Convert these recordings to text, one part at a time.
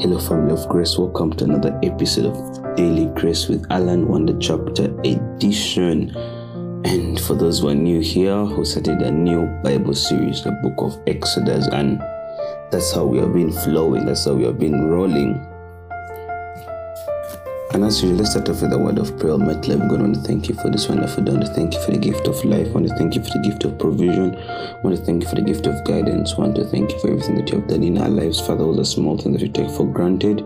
Hello family of grace, welcome to another episode of Daily Grace with Alan Wonder chapter edition. And for those who are new here, who started a new Bible series, the book of Exodus, and that's how we have been flowing, that's how we have been rolling. And as usual, let's start off with a word of prayer. Almighty love, God, I want to thank you for this wonderful day. I want to thank you for the gift of life. I want to thank you for the gift of provision. I want to thank you for the gift of guidance. I want to thank you for everything that you have done in our lives. Father, all the small things that we take for granted,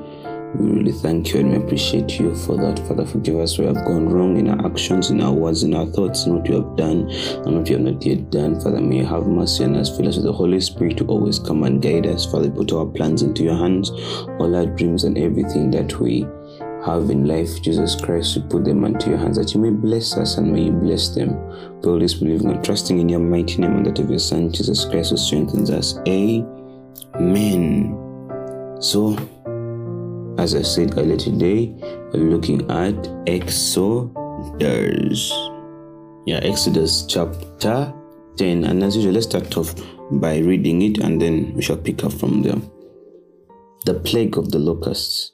we really thank you and we appreciate you for that. Father, forgive us where we have gone wrong in our actions, in our words, in our thoughts, in what you have done and what you have not yet done. Father, may you have mercy on us. Fill us with the Holy Spirit to always come and guide us. Father, put our plans into your hands, all our dreams and everything that we have in life, Jesus Christ, we put them into your hands, that you may bless us and may you bless them. For all this, believing and trusting in your mighty name and that of your Son, Jesus Christ, who strengthens us. Amen. So, as I said earlier today, we're looking at Exodus. Exodus chapter 10. And as usual, let's start off by reading it and then we shall pick up from there. The plague of the locusts.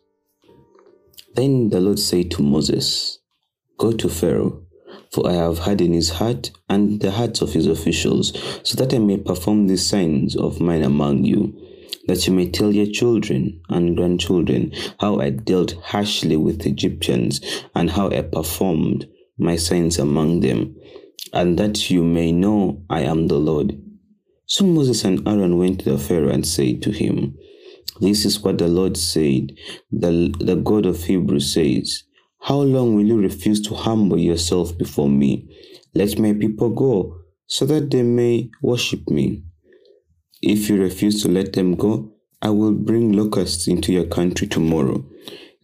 Then the Lord said to Moses, "Go to Pharaoh, for I have hardened his heart and the hearts of his officials, so that I may perform these signs of mine among you, that you may tell your children and grandchildren how I dealt harshly with the Egyptians and how I performed my signs among them, and that you may know I am the Lord." So Moses and Aaron went to the Pharaoh and said to him, "This is what the Lord said, the God of Hebrews says, how long will you refuse to humble yourself before me? Let my people go, so that they may worship me. If you refuse to let them go, I will bring locusts into your country tomorrow.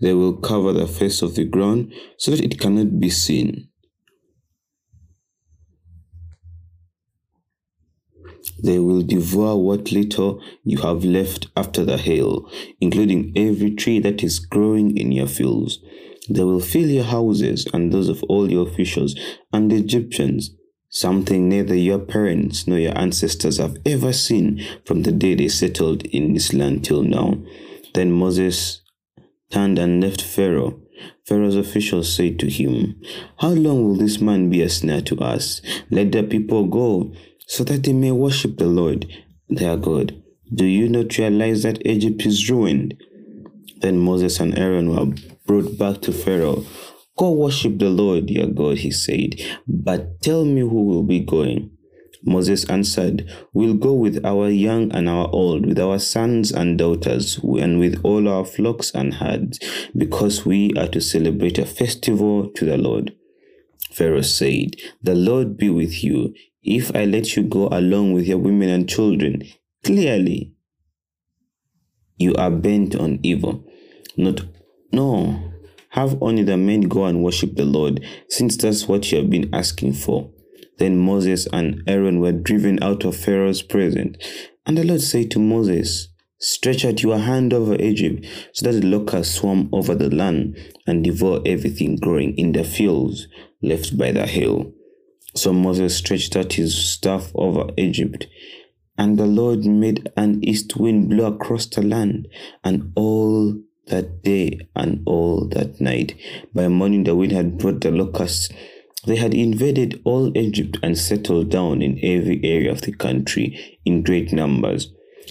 They will cover the face of the ground, so that it cannot be seen. They will devour what little you have left after the hail, including every tree that is growing in your fields. They will fill your houses and those of all your officials and the Egyptians, something neither your parents nor your ancestors have ever seen from the day they settled in this land till now." Then Moses turned and left Pharaoh. Pharaoh's officials said to him, "How long will this man be a snare to us? Let the people go, so that they may worship the Lord, their God. Do you not realize that Egypt is ruined?" Then Moses and Aaron were brought back to Pharaoh. "Go worship the Lord, your God," he said, "but tell me who will be going." Moses answered, "We'll go with our young and our old, with our sons and daughters, and with all our flocks and herds, because we are to celebrate a festival to the Lord." Pharaoh said, "The Lord be with you, if I let you go along with your women and children. Clearly, you are bent on evil. Have only the men go and worship the Lord, since that's what you have been asking for." Then Moses and Aaron were driven out of Pharaoh's presence. And the Lord said to Moses, "Stretch out your hand over Egypt, so that the locusts swarm over the land and devour everything growing in the fields left by the hail." So Moses stretched out his staff over Egypt, and the Lord made an east wind blow across the land, and all that day and all that night. By morning the wind had brought the locusts. They had invaded all Egypt and settled down in every area of the country in great numbers.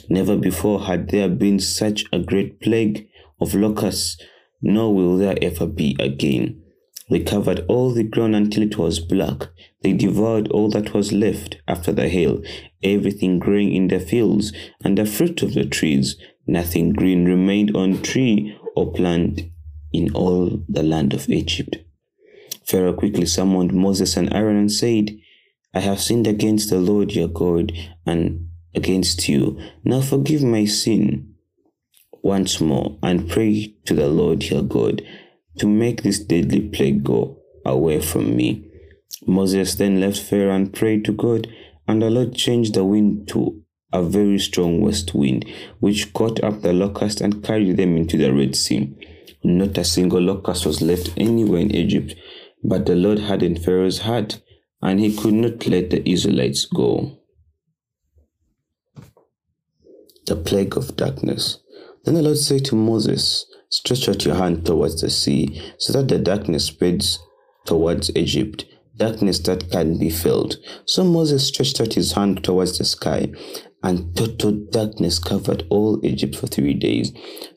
Never before had there been such a great plague of locusts, nor will there ever be again. They covered all the ground until it was black. They devoured all that was left after the hail, everything growing in the fields and the fruit of the trees. Nothing green remained on tree or plant in all the land of Egypt. Pharaoh quickly summoned Moses and Aaron and said, "I have sinned against the Lord your God and against you. Now forgive my sin once more and pray to the Lord your God to make this deadly plague go away from me." Moses then left Pharaoh and prayed to God, and the Lord changed the wind to a very strong west wind, which caught up the locusts and carried them into the Red Sea. Not a single locust was left anywhere in Egypt, but the Lord hardened Pharaoh's heart, and he could not let the Israelites go. The plague of darkness. Then the Lord said to Moses, "Stretch out your hand towards the sea, so that the darkness spreads towards Egypt, darkness that can be filled." So Moses stretched out his hand towards the sky, and total darkness covered all Egypt for 3 days.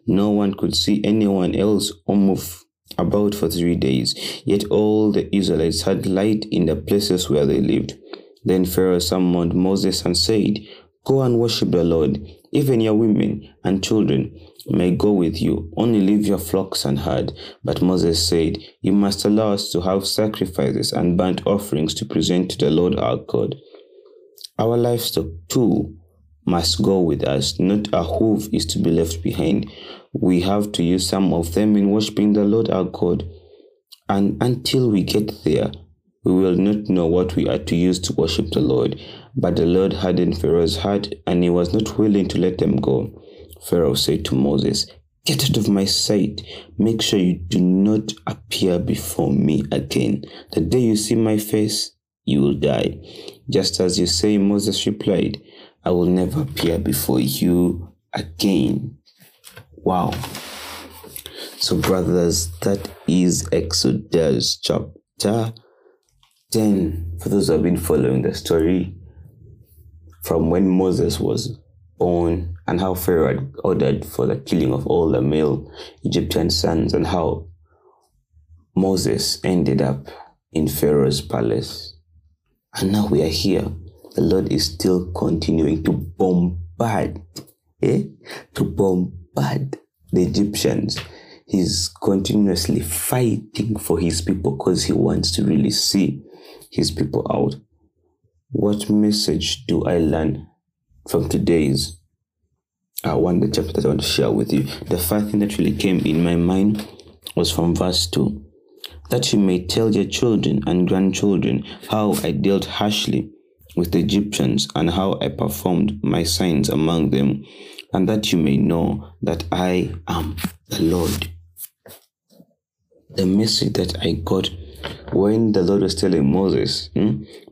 No one could see anyone else or move about for 3 days, yet all the Israelites had light in the places where they lived. Then Pharaoh summoned Moses and said, "Go and worship the Lord. Even your women and children may go with you, only leave your flocks and herd." But Moses said, "You must allow us to have sacrifices and burnt offerings to present to the Lord our God. Our livestock too must go with us, not a hoof is to be left behind. We have to use some of them in worshiping the Lord our God, and until we get there, we will not know what we are to use to worship the Lord." But the Lord hardened Pharaoh's heart, and he was not willing to let them go. Pharaoh said to Moses, "Get out of my sight. Make sure you do not appear before me again. The day you see my face, you will die. Just as you say," Moses replied, "I will never appear before you again." Wow. So brothers, that is Exodus chapter 10. For those who have been following the story from when Moses was born and how Pharaoh had ordered for the killing of all the male Egyptian sons, and how Moses ended up in Pharaoh's palace. And now we are here. The Lord is still continuing to bombard the Egyptians. He's continuously fighting for his people because he wants to really see his people out. What message do I learn from today's one chapter that I want to share with you? The first thing that really came in my mind was from verse 2. "That you may tell your children and grandchildren how I dealt harshly with the Egyptians and how I performed my signs among them, and that you may know that I am the Lord." The message that I got when the Lord was telling Moses,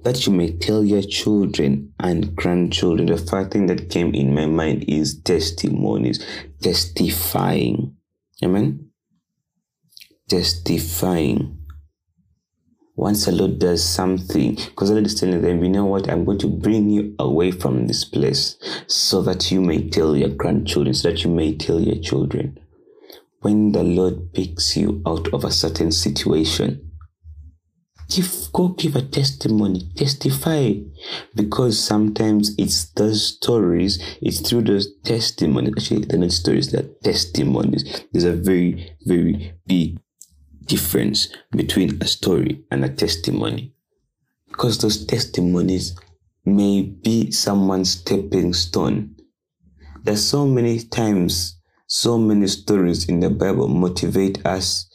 that you may tell your children and grandchildren, the first thing that came in my mind is testimonies, testifying. Amen? Testifying. Once the Lord does something, because the Lord is telling them, "You know what, I'm going to bring you away from this place so that you may tell your grandchildren, so that you may tell your children." When the Lord picks you out of a certain situation, go give a testimony, testify. Because sometimes it's those stories, it's through those testimonies. Actually, they're not stories, they're testimonies. There's a very, very big difference between a story and a testimony, because those testimonies may be someone's stepping stone. There's so many times, so many stories in the Bible motivate us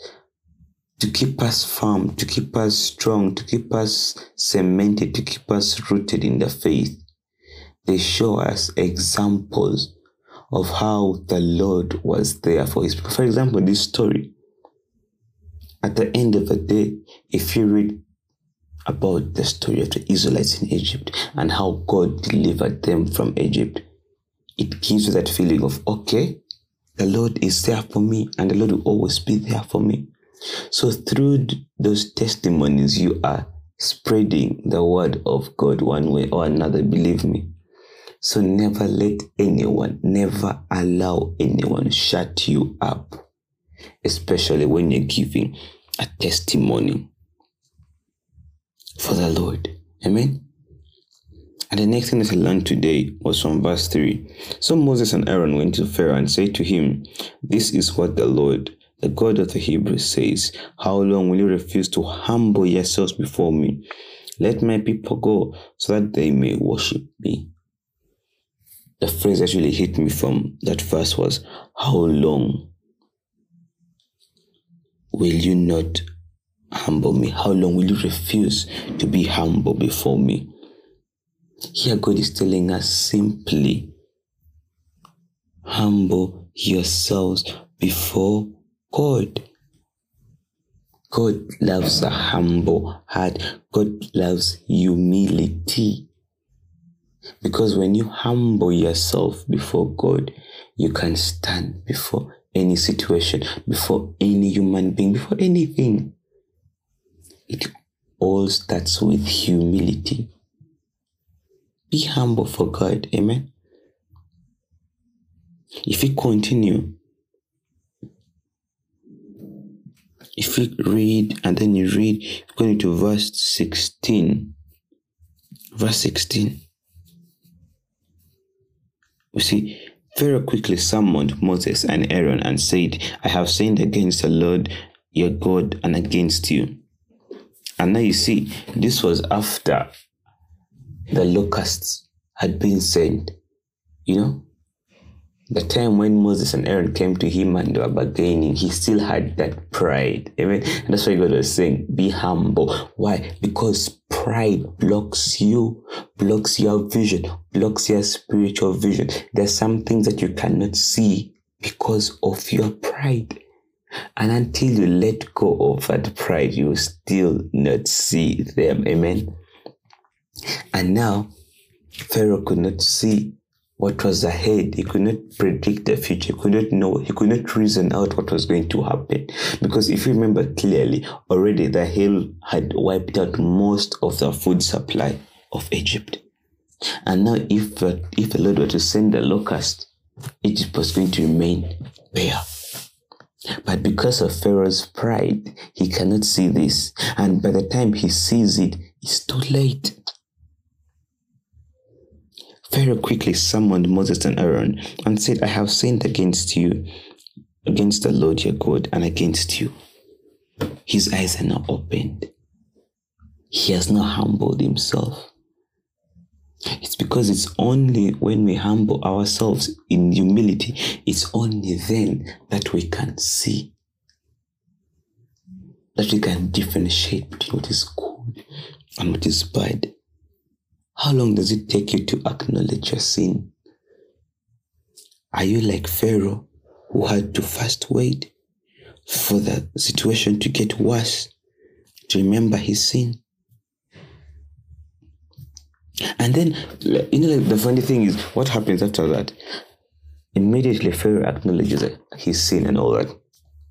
to keep us firm, to keep us strong, to keep us cemented, to keep us rooted in the faith. They show us examples of how the Lord was there for his people. For example, this story. At the end of the day, if you read about the story of the Israelites in Egypt and how God delivered them from Egypt, it gives you that feeling of, okay, the Lord is there for me, and the Lord will always be there for me. So through those testimonies, you are spreading the word of God one way or another, believe me. So never let anyone, never allow anyone shut you up, especially when you're giving a testimony for the Lord. Amen. And the next thing that I learned today was from verse 3. "So Moses and Aaron went to Pharaoh and said to him, 'This is what the Lord, the God of the Hebrews, says: How long will you refuse to humble yourselves before me? Let my people go so that they may worship me.'" The phrase that really hit me from that verse was, "How long will you not humble me? How long will you refuse to be humble before me?" Here God is telling us simply, humble yourselves before God. God loves a humble heart. God loves humility. Because when you humble yourself before God, you can stand before any situation, before any human being, before anything. It all starts with humility. Be humble for God. Amen. If we continue, if we read and then you read, going to verse 16. Verse 16. We see, Pharaoh quickly summoned Moses and Aaron and said, I have sinned against the Lord your God and against you. And now you see, this was after the locusts had been sent. You know, the time when Moses and Aaron came to him and were bargaining, he still had that pride. Amen. And that's why God was saying, be humble. Why? Because pride blocks your vision, blocks your spiritual vision. There's some things that you cannot see because of your pride. And until you let go of that pride, you will still not see them. Amen. And now, Pharaoh could not see what was ahead. He could not predict the future. He could not know. He could not reason out what was going to happen. Because if you remember clearly, already the hail had wiped out most of the food supply of Egypt. And now if the Lord were to send the locust, Egypt was going to remain bare. But because of Pharaoh's pride, he cannot see this. And by the time he sees it, it's too late. Pharaoh quickly summoned Moses and Aaron and said, I have sinned against you, against the Lord your God, and against you. His eyes are not opened. He has not humbled himself. It's because it's only when we humble ourselves in humility, it's only then that we can see, that we can differentiate between what is good and what is bad. How long does it take you to acknowledge your sin? Are you like Pharaoh, who had to first wait for the situation to get worse to remember his sin? And then, you know, the funny thing is, what happens after that? Immediately Pharaoh acknowledges his sin and all that.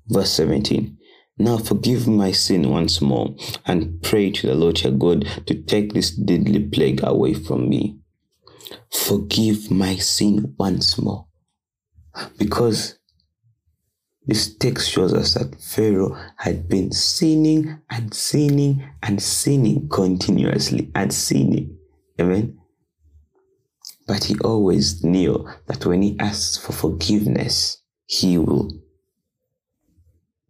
Verse 17. Now forgive my sin once more and pray to the Lord your God to take this deadly plague away from me. Forgive my sin once more. Because this text shows us that Pharaoh had been sinning and sinning and sinning continuously and sinning. Amen. But he always knew that when he asks for forgiveness, he will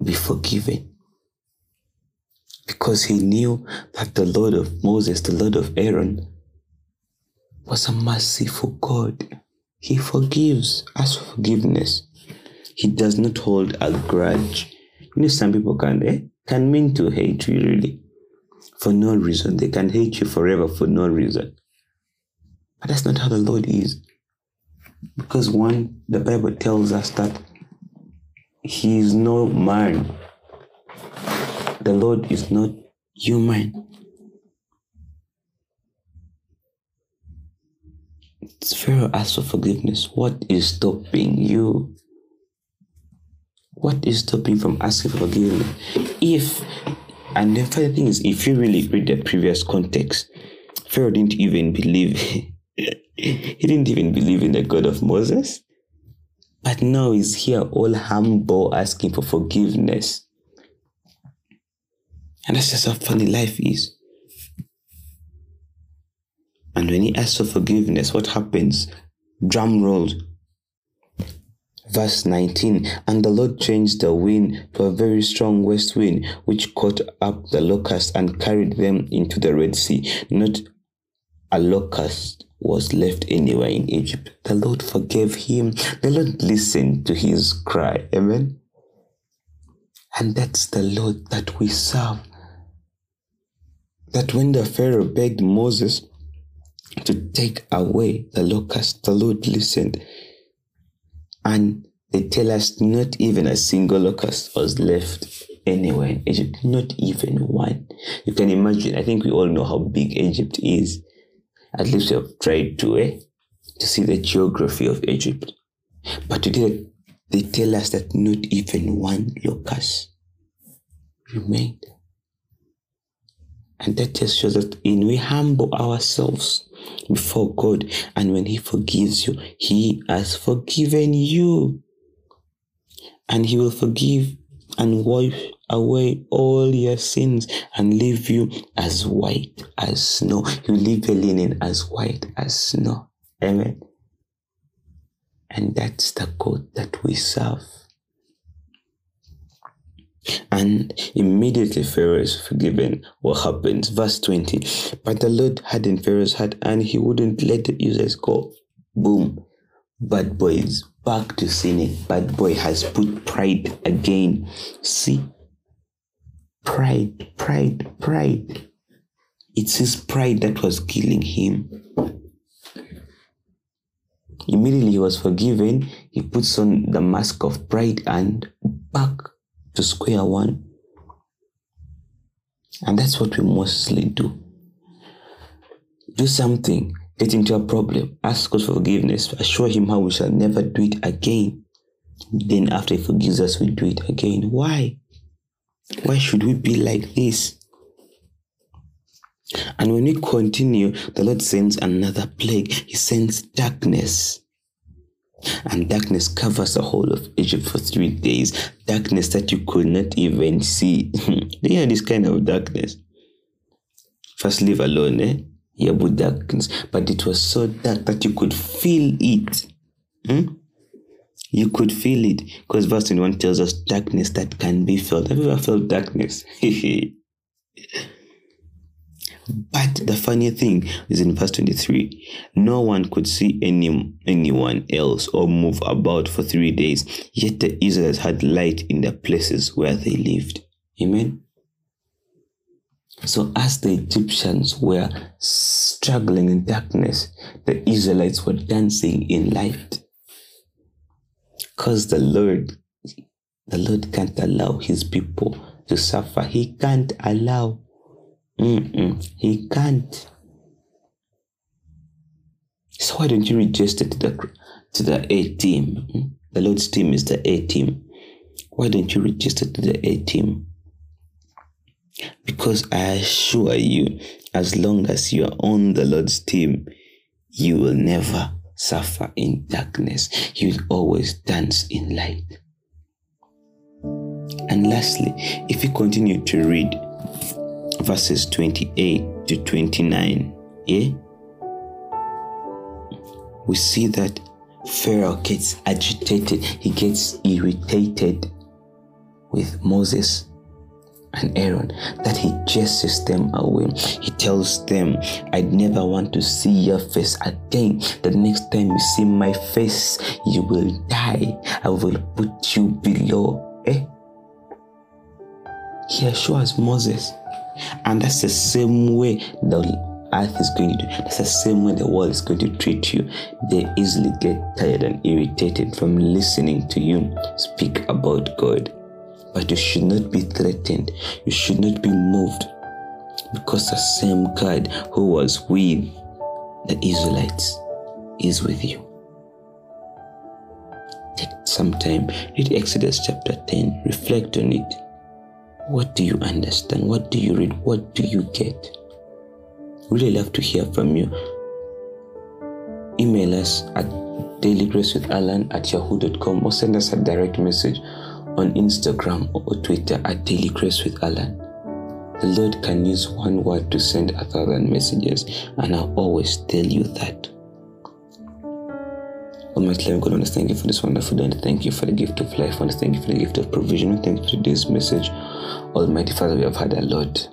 be forgiven, because he knew that the Lord of Moses, the Lord of Aaron, was a merciful God. He forgives, asks for forgiveness. He does not hold a grudge. You know, some people can mean to hate you really for no reason. They can hate you forever for no reason. But that's not how the Lord is, because one, the Bible tells us that He is no man. The Lord is not human. Pharaoh asks for forgiveness. What is stopping you? What is stopping you from asking for forgiveness? And the funny thing is, if you really read the previous context, Pharaoh didn't even believe. He didn't even believe in the God of Moses. But now he's here all humble, asking for forgiveness. And that's just how funny life is. And when he asks for forgiveness, what happens? Drum roll. Verse 19, and the Lord changed the wind to a very strong west wind, which caught up the locusts and carried them into the Red Sea. Not a locust was left anywhere in Egypt. The Lord forgave him. The Lord listened to his cry. Amen. And that's the Lord that we serve. That when the Pharaoh begged Moses to take away the locust, the Lord listened. And they tell us not even a single locust was left anywhere in Egypt. Not even one. You can imagine. I think we all know how big Egypt is. At least you have tried to see the geography of Egypt. But today they tell us that not even one locust remained. And that just shows that when we humble ourselves before God, and when He forgives you, He has forgiven you. And He will forgive and wipe away all your sins and leave you as white as snow. He will leave the linen as white as snow. Amen. And that's the God that we serve. And immediately Pharaoh is forgiven. What happens? Verse 20. But the Lord hardened Pharaoh's heart, and he wouldn't let the Israelites go. Boom. Bad boy is back to sinning. Bad boy has put pride again. See? Pride. It's his pride that was killing him. Immediately he was forgiven. He puts on the mask of pride and back to square one. And that's what we mostly do. Do something, get into a problem, ask God for forgiveness, assure Him how we shall never do it again. Then after He forgives us, we do it again. Why? Why should we be like this? And when we continue, the Lord sends another plague. He sends darkness. And darkness covers the whole of Egypt for 3 days. Darkness that you could not even see. They are this kind of darkness. First, leave alone, Yabu darkness. But it was so dark that you could feel it. You could feel it. Because verse 21 tells us darkness that can be felt. Have you ever felt darkness? But the funny thing is in verse 23, no one could see anyone else or move about for 3 days, yet the Israelites had light in the places where they lived. Amen. So as the Egyptians were struggling in darkness, the Israelites were dancing in light. Because the Lord can't allow His people to suffer. He can't allow. He can't. So why don't you register to the A-team? The Lord's team is the A-team. Why don't you register to the A-team? Because I assure you, as long as you are on the Lord's team, you will never suffer in darkness. You will always dance in light. And lastly, if you continue to read verses 28 to 29, we see that Pharaoh gets agitated. He gets irritated with Moses and Aaron, that he chases them away. He tells them, I'd never want to see your face again. The next time you see my face, you will die. I will put you below. He assures Moses. And that's the same way the earth is going to do. That's the same way the world is going to treat you. They easily get tired and irritated from listening to you speak about God. But you should not be threatened. You should not be moved. Because the same God who was with the Israelites is with you. Take some time. Read Exodus chapter 10. Reflect on it. What do you understand? What do you read? What do you get? Really love to hear from you. Email us at dailygracewithalan@yahoo.com or send us a direct message on Instagram or Twitter at dailygracewithalan. The Lord can use one word to send 1,000 messages, and I'll always tell you that. Almighty Lord God, I want to thank You for this wonderful day. I want to thank You for the gift of life. I want to thank You for the gift of provision. I want to thank You for today's message. Almighty Father, we have had a lot.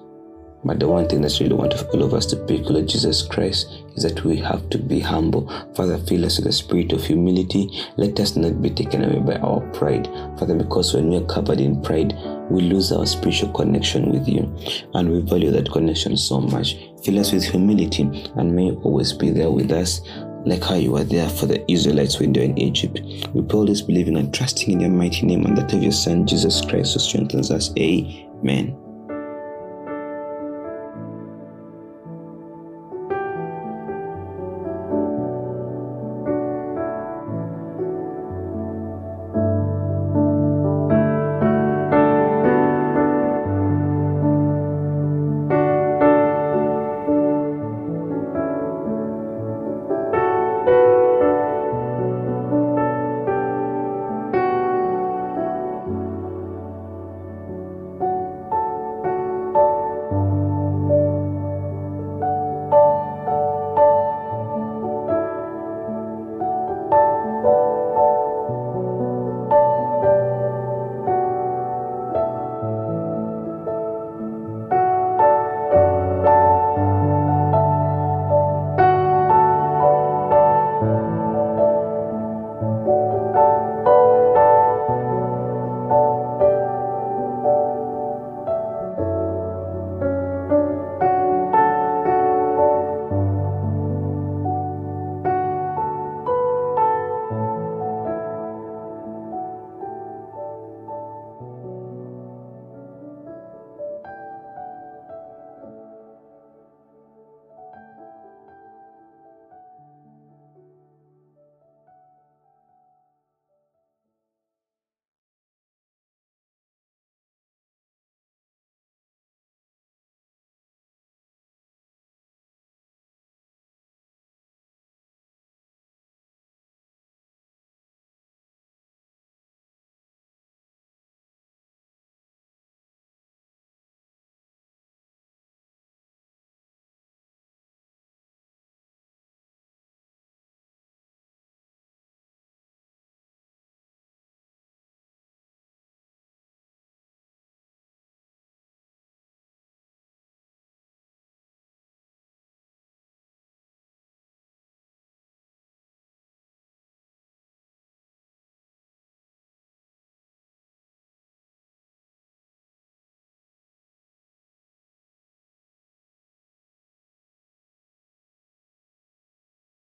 But the one thing that's really wonderful for all of us to pick, Lord Jesus Christ, is that we have to be humble. Father, fill us with the spirit of humility. Let us not be taken away by our pride. Father, because when we are covered in pride, we lose our spiritual connection with You. And we value that connection so much. Fill us with humility, and may You always be there with us, like how You were there for the Israelites when they were in Egypt. We pray all this believing and trusting in Your mighty name and that of Your Son, Jesus Christ, who strengthens us. Amen.